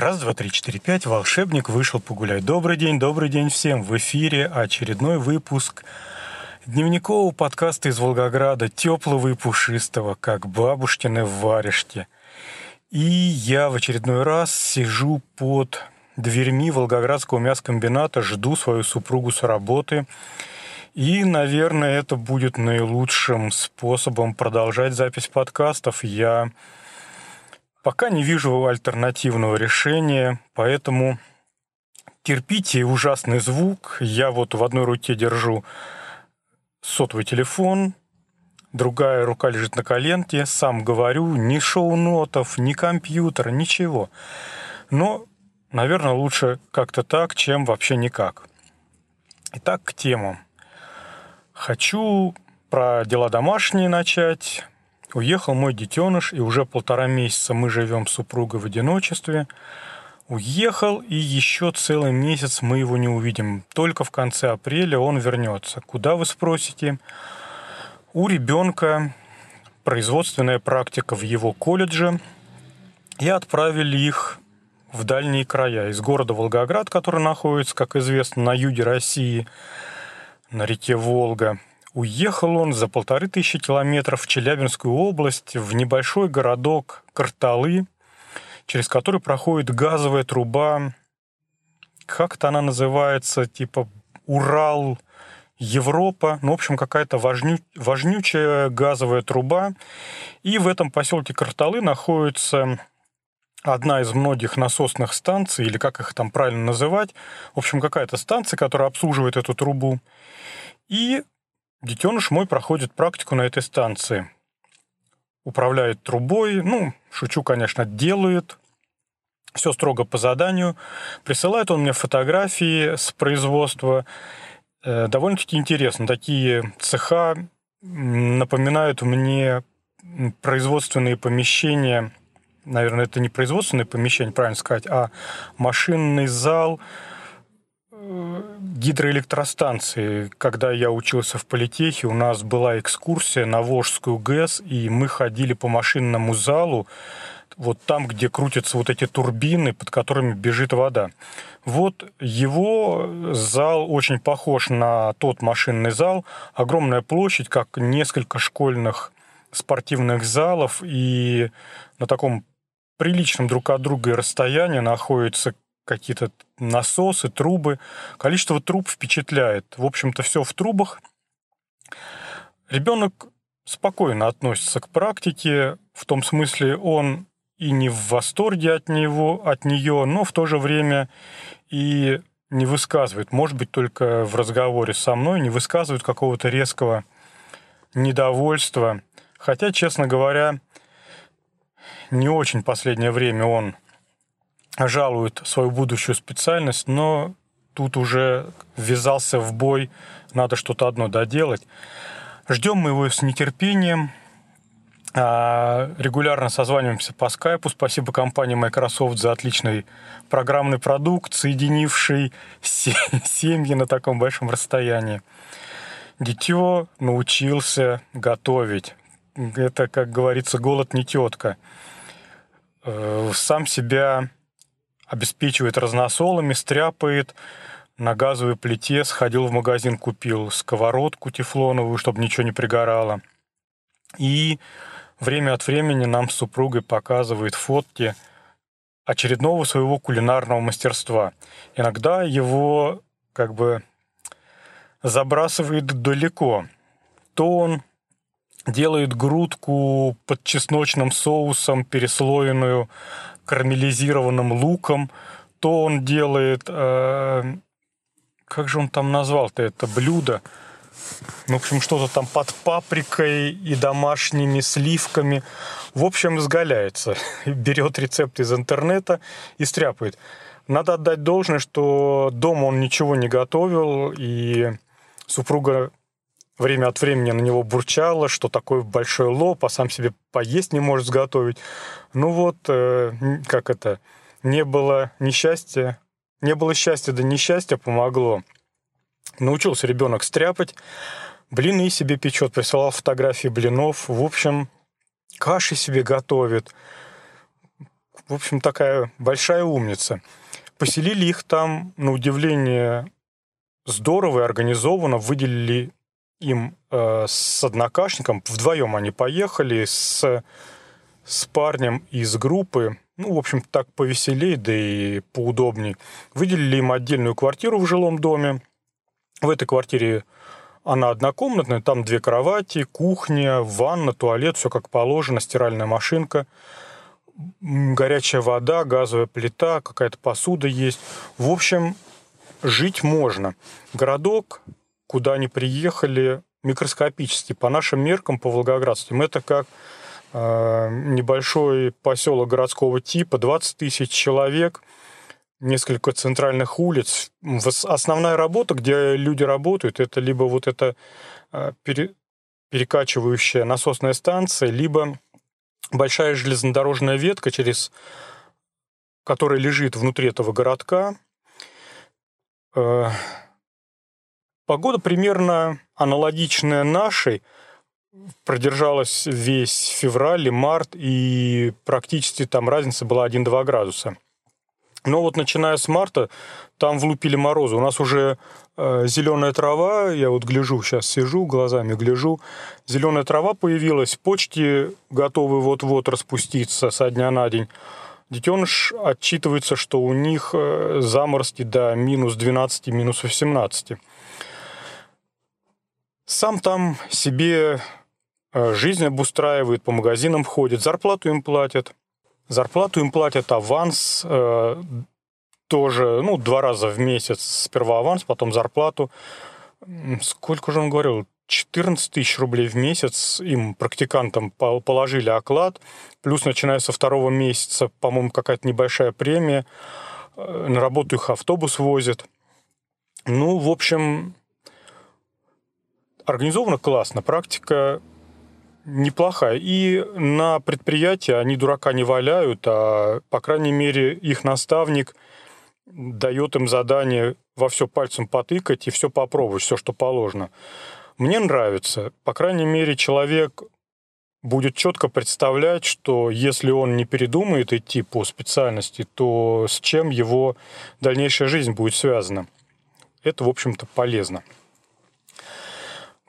Раз, два, три, четыре, пять. Волшебник вышел погулять. Добрый день всем. В эфире очередной выпуск дневникового подкаста из Волгограда, теплого и пушистого, как бабушкины варежки. И я в очередной раз сижу под дверьми Волгоградского мясокомбината, жду свою супругу с работы. И, наверное, это будет наилучшим способом продолжать запись подкастов. Я пока не вижу альтернативного решения, поэтому терпите ужасный звук. Я вот в одной руке держу сотовый телефон, другая рука лежит на коленке, сам говорю, ни шоу-нотов, ни компьютера, ничего. Но, наверное, лучше как-то так, чем вообще никак. Итак, к темам. Хочу про дела домашние начать. Уехал мой детеныш, и уже 1,5 месяца мы живем с супругой в одиночестве. Уехал, и еще целый месяц мы его не увидим. Только в конце апреля он вернется. Куда, вы спросите? У ребенка производственная практика в его колледже, и отправили их в дальние края. Из города Волгоград, который находится, как известно, на юге России, на реке Волга. Уехал он за 1500 километров в Челябинскую область, в небольшой городок Карталы, через который проходит газовая труба, как-то она называется, типа Урал, Европа, ну, в общем, какая-то важнючая газовая труба. И в этом поселке Карталы находится одна из многих насосных станций, или как их там правильно называть, в общем, какая-то станция, которая обслуживает эту трубу. И детеныш мой проходит практику на этой станции. Управляет трубой, ну, шучу, конечно, делает. Все строго по заданию. Присылает он мне фотографии с производства. Довольно-таки интересно. Такие цеха напоминают мне производственные помещения. Наверное, это не производственные помещения, правильно сказать, а машинный зал гидроэлектростанции. Когда я учился в политехе, у нас была экскурсия на Волжскую ГЭС, и мы ходили по машинному залу, вот там, где крутятся вот эти турбины, под которыми бежит вода. Вот его зал очень похож на тот машинный зал. Огромная площадь, как несколько школьных спортивных залов, и на таком приличном друг от друга расстоянии находятся какие-то насосы, трубы. Количество труб впечатляет. В общем-то, все в трубах. Ребенок спокойно относится к практике. В том смысле, он и не в восторге от нее, но в то же время и не высказывает. Может быть, только в разговоре со мной не высказывает какого-то резкого недовольства. Хотя, честно говоря, не очень в последнее время он жалует свою будущую специальность, но тут уже ввязался в бой, надо что-то одно доделать. Ждем мы его с нетерпением, регулярно созваниваемся по скайпу. Спасибо компании Microsoft за отличный программный продукт, соединивший семьи на таком большом расстоянии. Дитё научился готовить. Это, как говорится, голод не тетка. Сам себя обеспечивает разносолами, стряпает. На газовой плите сходил в магазин, купил сковородку тефлоновую, чтобы ничего не пригорало. И время от времени нам с супругой показывает фотки очередного своего кулинарного мастерства. Иногда его как бы забрасывает далеко. То он делает грудку под чесночным соусом, переслоенную карамелизированным луком, то он делает... как же он там назвал-то это блюдо? Ну, в общем, что-то там под паприкой и домашними сливками. В общем, изгаляется. Берет рецепт из интернета и стряпает. Надо отдать должное, что дома он ничего не готовил, и супруга время от времени на него бурчало, что такой большой лоб, а сам себе поесть не может сготовить. Ну вот, как это, не было счастья, да несчастье помогло. Научился ребенок стряпать, блины себе печет, присылал фотографии блинов, в общем, каши себе готовит. в общем, такая большая умница. Поселили их там, на удивление, здорово и организованно, выделили им с однокашником, вдвоем они поехали, с парнем из группы, ну, в общем, так повеселее, да и поудобней. Выделили им отдельную квартиру в жилом доме. В этой квартире она однокомнатная, там 2 кровати, кухня, ванна, туалет, все как положено, стиральная машинка, горячая вода, газовая плита, какая-то посуда есть. В общем, жить можно. Городок, куда они приехали, микроскопический. По нашим меркам, по волгоградским, это как небольшой поселок городского типа, 20 тысяч человек, несколько центральных улиц. Основная работа, где люди работают, это либо вот эта перекачивающая насосная станция, либо большая железнодорожная ветка, через которая лежит внутри этого городка. Погода примерно аналогичная нашей. Продержалась весь февраль и март, и практически там разница была 1-2 градуса. Но вот начиная с марта там влупили морозы. У нас уже зеленая трава, я вот гляжу, сейчас сижу, глазами гляжу, зеленая трава появилась, почки готовы вот-вот распуститься со дня на день. Детеныш отчитывается, что у них заморозки до минус 12, минус 18. Сам там себе жизнь обустраивает, по магазинам ходит, зарплату им платят. Зарплату им платят аванс тоже, ну, 2 раза в месяц. Сперва аванс, потом зарплату. Сколько же он говорил? 14 тысяч рублей в месяц им, практикантам, положили оклад. Плюс, начиная со 2-го месяца, по-моему, какая-то небольшая премия. На работу их автобус возит. Ну, в общем, организовано классно, практика неплохая. И на предприятии они дурака не валяют, а, по крайней мере, их наставник дает им задание во все пальцем потыкать и все попробовать, все, что положено. Мне нравится. По крайней мере, человек будет четко представлять, что если он не передумает идти по специальности, то с чем его дальнейшая жизнь будет связана. Это, в общем-то, полезно.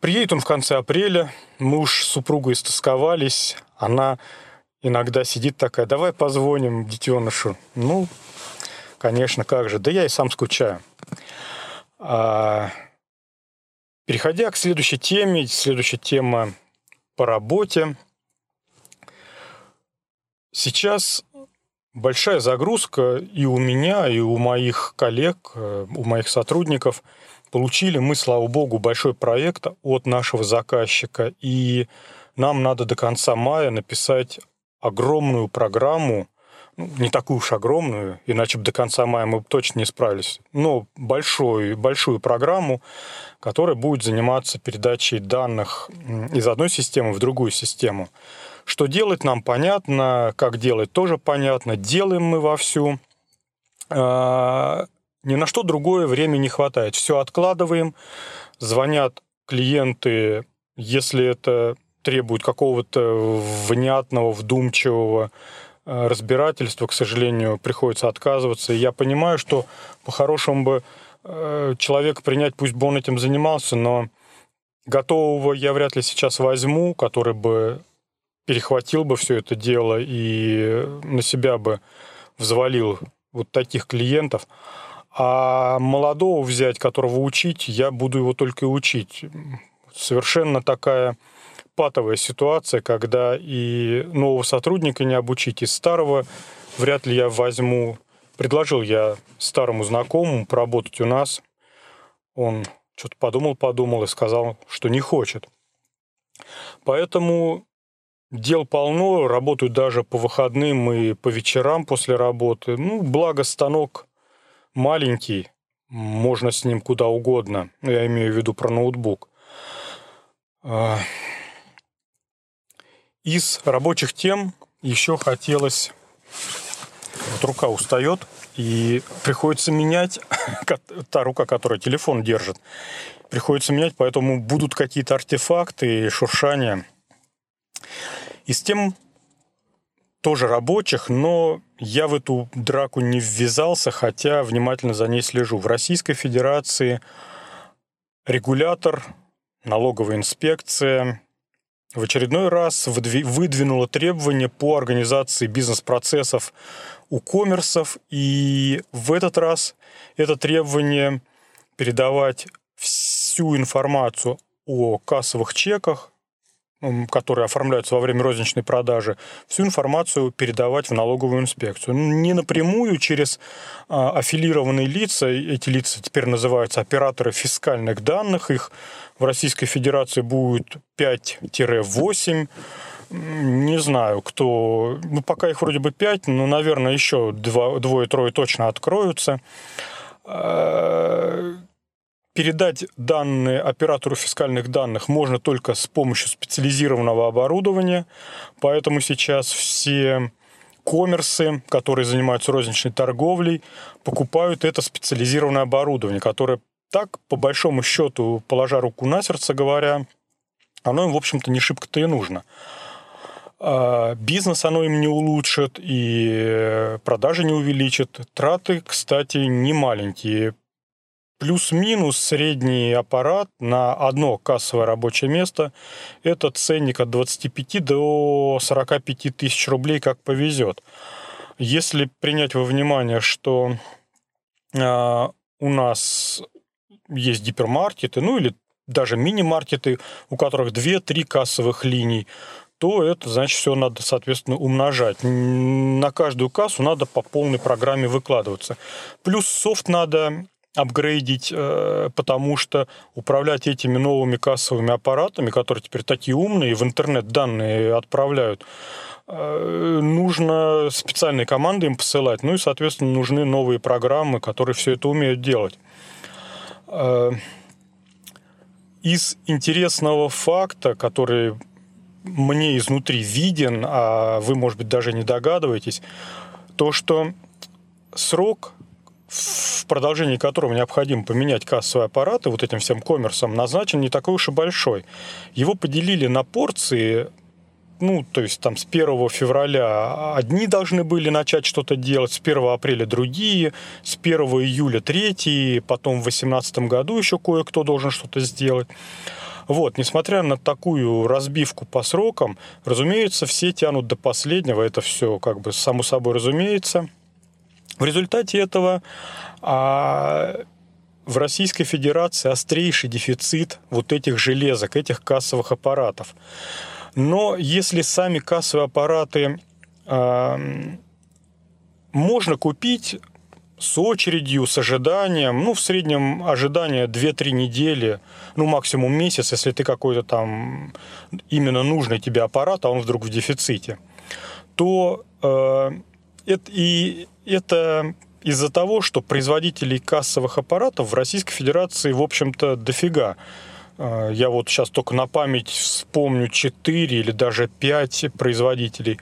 Приедет он в конце апреля, мы уж с супругой истосковались, она иногда сидит такая: давай позвоним детенышу. Ну, конечно, как же, да я и сам скучаю. Переходя к следующей теме, следующая тема по работе. Сейчас большая загрузка и у меня, и у моих коллег, у моих сотрудников. Получили мы, слава богу, большой проект от нашего заказчика, и нам надо до конца мая написать огромную программу, ну, не такую уж огромную, иначе до конца мая мы бы точно не справились, но большую программу, которая будет заниматься передачей данных из одной системы в другую систему. Что делать, нам понятно, как делать, тоже понятно, делаем мы вовсю. Ни на что другое времени не хватает. Все откладываем, звонят клиенты, если это требует какого-то внятного, вдумчивого разбирательства, к сожалению, приходится отказываться. И я понимаю, что по-хорошему бы человека принять, пусть бы он этим занимался, но готового я вряд ли сейчас возьму, который бы перехватил бы все это дело и на себя бы взвалил вот таких клиентов. А молодого взять, которого учить, я буду его только учить. Совершенно такая патовая ситуация, когда и нового сотрудника не обучить, и старого вряд ли я возьму. Предложил я старому знакомому поработать у нас. Он что-то подумал и сказал, что не хочет. Поэтому дел полно, работаю даже по выходным и по вечерам после работы. Ну, благо станок маленький, можно с ним куда угодно. Я имею в виду про ноутбук. Из рабочих тем еще хотелось... Вот рука устает, и приходится менять. Та рука, которая телефон держит, приходится менять, поэтому будут какие-то артефакты и шуршания. Из тем тоже рабочих, но я в эту драку не ввязался, хотя внимательно за ней слежу. В Российской Федерации регулятор, налоговая инспекция в очередной раз выдвинула требования по организации бизнес-процессов у коммерсов, и в этот раз это требование передавать всю информацию о кассовых чеках, которые оформляются во время розничной продажи, всю информацию передавать в налоговую инспекцию. Не напрямую через аффилированные лица, эти лица теперь называются операторы фискальных данных, их в Российской Федерации будет 5-8, не знаю, кто, ну пока их вроде бы 5, но, наверное, еще двое-трое точно откроются. Передать данные оператору фискальных данных можно только с помощью специализированного оборудования, поэтому сейчас все коммерсы, которые занимаются розничной торговлей, покупают это специализированное оборудование, которое так, по большому счету, положа руку на сердце говоря, оно им, в общем-то, не шибко-то и нужно. Бизнес оно им не улучшит, и продажи не увеличит. Траты, кстати, не маленькие. Плюс-минус средний аппарат на одно кассовое рабочее место – это ценник от 25 до 45 тысяч рублей, как повезет. Если принять во внимание, что у нас есть гипермаркеты, ну или даже мини-маркеты, у которых 2-3 кассовых линии, то это, значит, все надо, соответственно, умножать. На каждую кассу надо по полной программе выкладываться. Плюс софт надо апгрейдить, потому что управлять этими новыми кассовыми аппаратами, которые теперь такие умные, в интернет данные отправляют, нужно специальные команды им посылать, ну и, соответственно, нужны новые программы, которые все это умеют делать. Из интересного факта, который мне изнутри виден, а вы, может быть, даже не догадываетесь, то, что срок, в продолжении которого необходимо поменять кассовые аппараты вот этим всем коммерсам, назначен не такой уж и большой. Его поделили на порции, ну, то есть там с 1 февраля одни должны были начать что-то делать, с 1 апреля другие, с 1 июля третьи, потом в 2018 году еще кое-кто должен что-то сделать. Вот, несмотря на такую разбивку по срокам, разумеется, все тянут до последнего, это все как бы само собой разумеется. В результате этого в Российской Федерации острейший дефицит вот этих железок, этих кассовых аппаратов. Но если сами кассовые аппараты можно купить с очередью, с ожиданием, ну, в среднем ожидание 2-3 недели, ну, максимум месяц, если ты какой-то там именно нужный тебе аппарат, а он вдруг в дефиците, то это из-за того, что производителей кассовых аппаратов в Российской Федерации, в общем-то, дофига. Я вот сейчас только на память вспомню 4 или даже 5 производителей.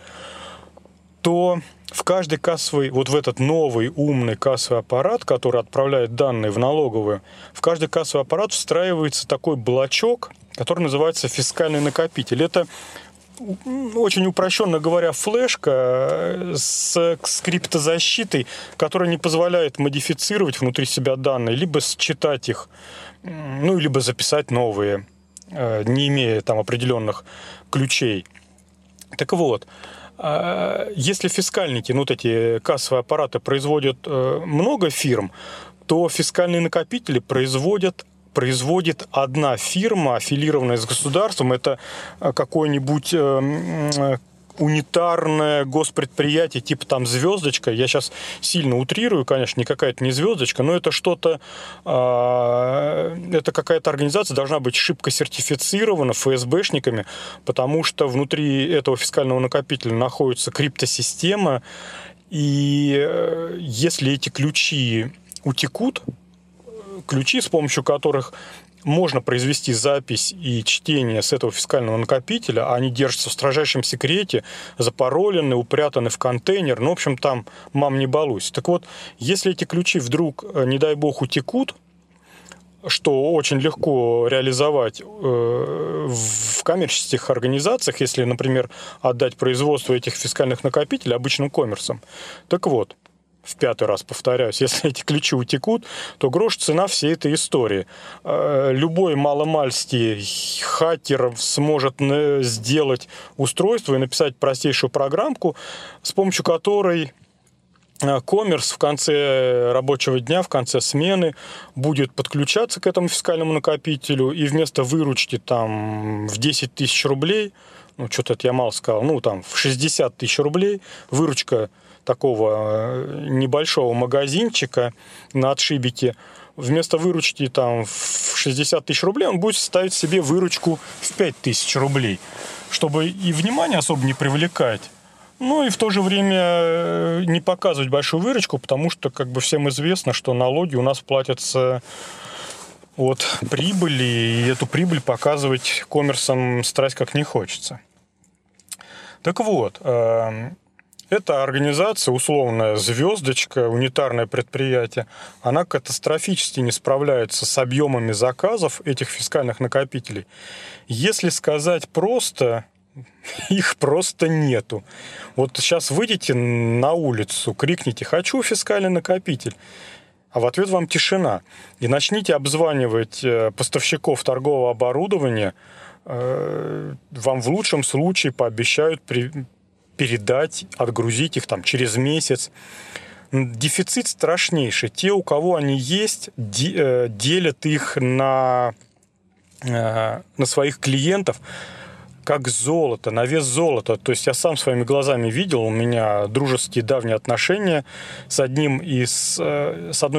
То в каждый кассовый, вот в этот новый умный кассовый аппарат, который отправляет данные в налоговую, в каждый кассовый аппарат встраивается такой блочок, который называется фискальный накопитель. Это очень упрощенно говоря, флешка с криптозащитой, которая не позволяет модифицировать внутри себя данные, либо считать их, ну, либо записать новые, не имея там определенных ключей. Так вот, если фискальники, ну, вот эти кассовые аппараты производят много фирм, то фискальные накопители производит одна фирма, аффилированная с государством, это какое-нибудь унитарное госпредприятие типа там «Звездочка». Я сейчас сильно утрирую, конечно, не какая-то не «Звездочка», но это что-то, это какая-то организация должна быть шибко сертифицирована ФСБшниками, потому что внутри этого фискального накопителя находится криптосистема, и если эти ключи утекут, ключи, с помощью которых можно произвести запись и чтение с этого фискального накопителя, они держатся в строжайшем секрете, запаролены, упрятаны в контейнер, ну, в общем, там мам не балуйся. Так вот, если эти ключи вдруг, не дай бог, утекут, что очень легко реализовать в коммерческих организациях, если, например, отдать производство этих фискальных накопителей обычным коммерсам. Так вот, в 5-й раз повторяюсь, если эти ключи утекут, то грош цена всей этой истории. Любой маломальский хакер сможет сделать устройство и написать простейшую программку, с помощью которой коммерс в конце рабочего дня, в конце смены будет подключаться к этому фискальному накопителю и вместо выручки там, в 10 тысяч рублей, ну что-то это я мало сказал, ну там в 60 тысяч рублей выручка такого небольшого магазинчика на отшибике, вместо выручки там, в 60 тысяч рублей он будет ставить себе выручку в 5 тысяч рублей, чтобы и внимание особо не привлекать. Ну и в то же время не показывать большую выручку, потому что как бы всем известно, что налоги у нас платятся от прибыли, и эту прибыль показывать коммерсам страсть как не хочется. Так вот, эта организация, условная «Звездочка», унитарное предприятие, она катастрофически не справляется с объемами заказов этих фискальных накопителей. Если сказать просто... Их просто нету. Вот сейчас выйдете на улицу, крикните «хочу фискальный накопитель», а в ответ вам тишина. И начните обзванивать поставщиков торгового оборудования, вам в лучшем случае пообещают передать, отгрузить их там через месяц. Дефицит страшнейший. Те, у кого они есть, делят их на своих клиентов, как золото, на вес золота. То есть я сам своими глазами видел, у меня дружеские давние отношения с одной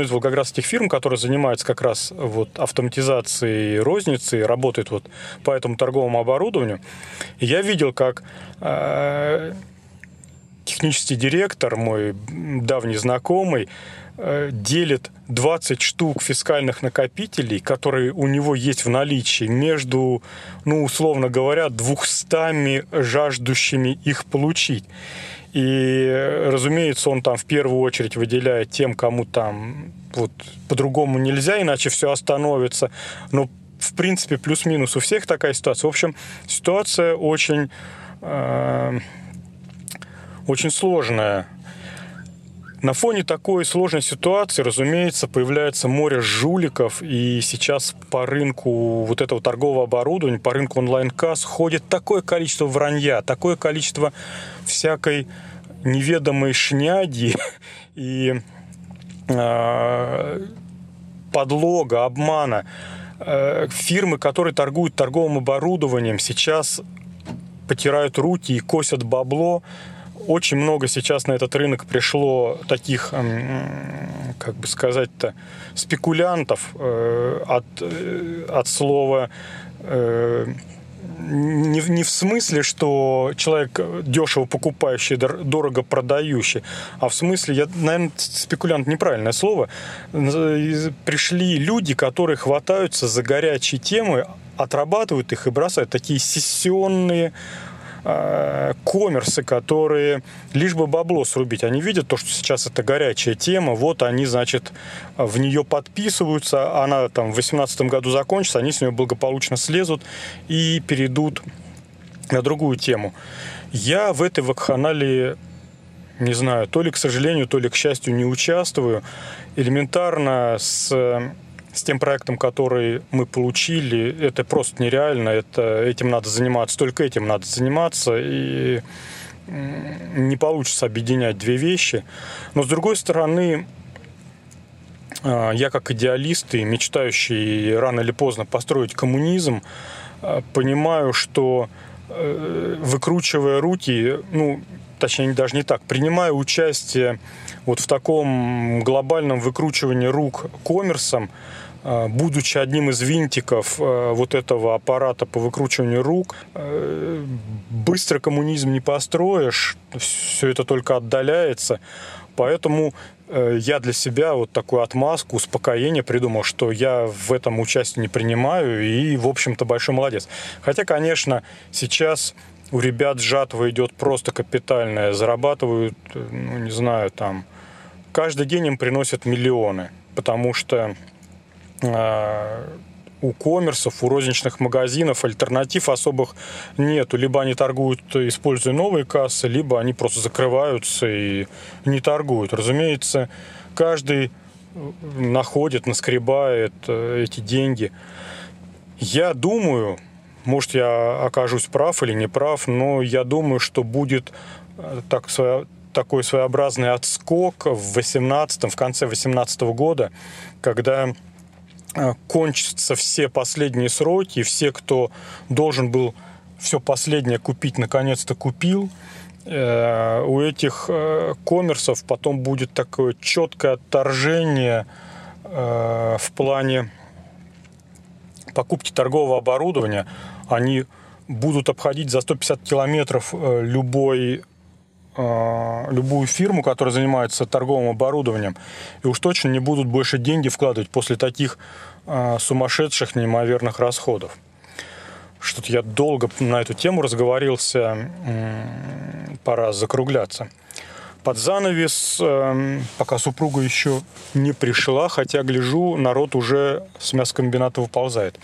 из волгоградских фирм, которая занимается как раз вот автоматизацией розницы, работает вот по этому торговому оборудованию. И я видел, как технический директор, мой давний знакомый, делит 20 штук фискальных накопителей, которые у него есть в наличии, между, ну, условно говоря, 200 жаждущими их получить. И, разумеется, он там в первую очередь выделяет тем, кому там вот по-другому нельзя, иначе все остановится. Но, в принципе, плюс-минус у всех такая ситуация. В общем, ситуация очень, очень сложная. На фоне такой сложной ситуации, разумеется, появляется море жуликов, и сейчас по рынку вот этого торгового оборудования, по рынку онлайн-касс ходит такое количество вранья, такое количество всякой неведомой шняги и подлога, обмана. Фирмы, которые торгуют торговым оборудованием, сейчас потирают руки и косят бабло. Очень много сейчас на этот рынок пришло таких, как бы сказать-то, спекулянтов от слова не в смысле, что человек дешево покупающий, дорого продающий, а в смысле, наверное, спекулянт неправильное слово, пришли люди, которые хватаются за горячие темы, отрабатывают их и бросают такие сессионные коммерсы, которые лишь бы бабло срубить. Они видят то, что сейчас это горячая тема, вот они, значит, в нее подписываются, она там в 2018 году закончится, они с нее благополучно слезут и перейдут на другую тему. Я в этой вакханалии, не знаю, то ли к сожалению, то ли к счастью, не участвую. Элементарно с тем проектом, который мы получили, это просто нереально, этим надо заниматься, только этим надо заниматься, и не получится объединять две вещи. Но, с другой стороны, я как идеалист и мечтающий рано или поздно построить коммунизм, понимаю, что выкручивая руки, точнее, даже не так, принимая участие вот в таком глобальном выкручивании рук коммерсом, будучи одним из винтиков вот этого аппарата по выкручиванию рук, быстро коммунизм не построишь, все это только отдаляется. Поэтому я для себя вот такую отмазку, успокоение придумал, что я в этом участие не принимаю и, в общем-то, большой молодец. Хотя, конечно, сейчас... У ребят жатва идет просто капитальная. Зарабатывают, каждый день им приносят миллионы. Потому что у коммерсов, у розничных магазинов альтернатив особых нету. Либо они торгуют, используя новые кассы, либо они просто закрываются и не торгуют. Разумеется, каждый находит, наскребает эти деньги. Я думаю, может, я окажусь прав или не прав, но я думаю, что будет такой своеобразный отскок в конце 2018 года, когда кончатся все последние сроки, и все, кто должен был все последнее купить, наконец-то купил. У этих коммерсов потом будет такое четкое отторжение в плане покупки торгового оборудования. Они будут обходить за 150 километров любую фирму, которая занимается торговым оборудованием, и уж точно не будут больше деньги вкладывать после таких сумасшедших неимоверных расходов. Что-то я долго на эту тему разговорился, пора закругляться. Под занавес, пока супруга еще не пришла, хотя, гляжу, народ уже с мясокомбината выползает.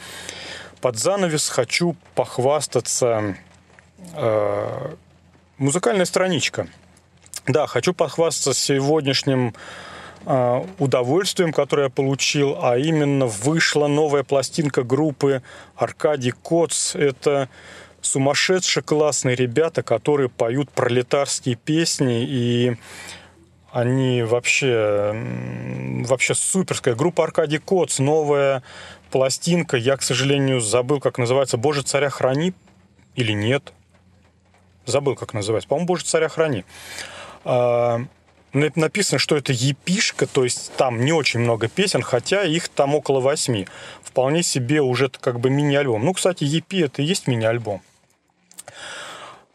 Под занавес хочу похвастаться. Музыкальная страничка. Да, хочу похвастаться сегодняшним удовольствием, которое я получил, а именно вышла новая пластинка группы «Аркадий Коц». Это сумасшедшие классные ребята, которые поют пролетарские песни, и они вообще суперская. Группа «Аркадий Коц», новая пластинка. Я, к сожалению, забыл, как называется. «Боже, царя храни» или нет? Забыл, как называется. По-моему, «Боже, царя храни». Написано, что это «Епишка», то есть там не очень много песен, хотя их там около 8. Вполне себе уже как бы мини-альбом. Ну, кстати, «Епи» — это и есть мини-альбом.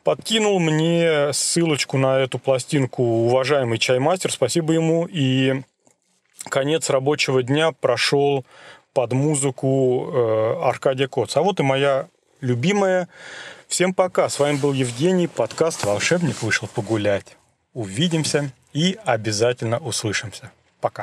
Подкинул мне ссылочку на эту пластинку уважаемый чаймастер, спасибо ему. И конец рабочего дня прошел под музыку Аркадия Коца. А вот и моя любимая. Всем пока. С вами был Евгений. Подкаст «Волшебник вышел погулять». Увидимся и обязательно услышимся. Пока.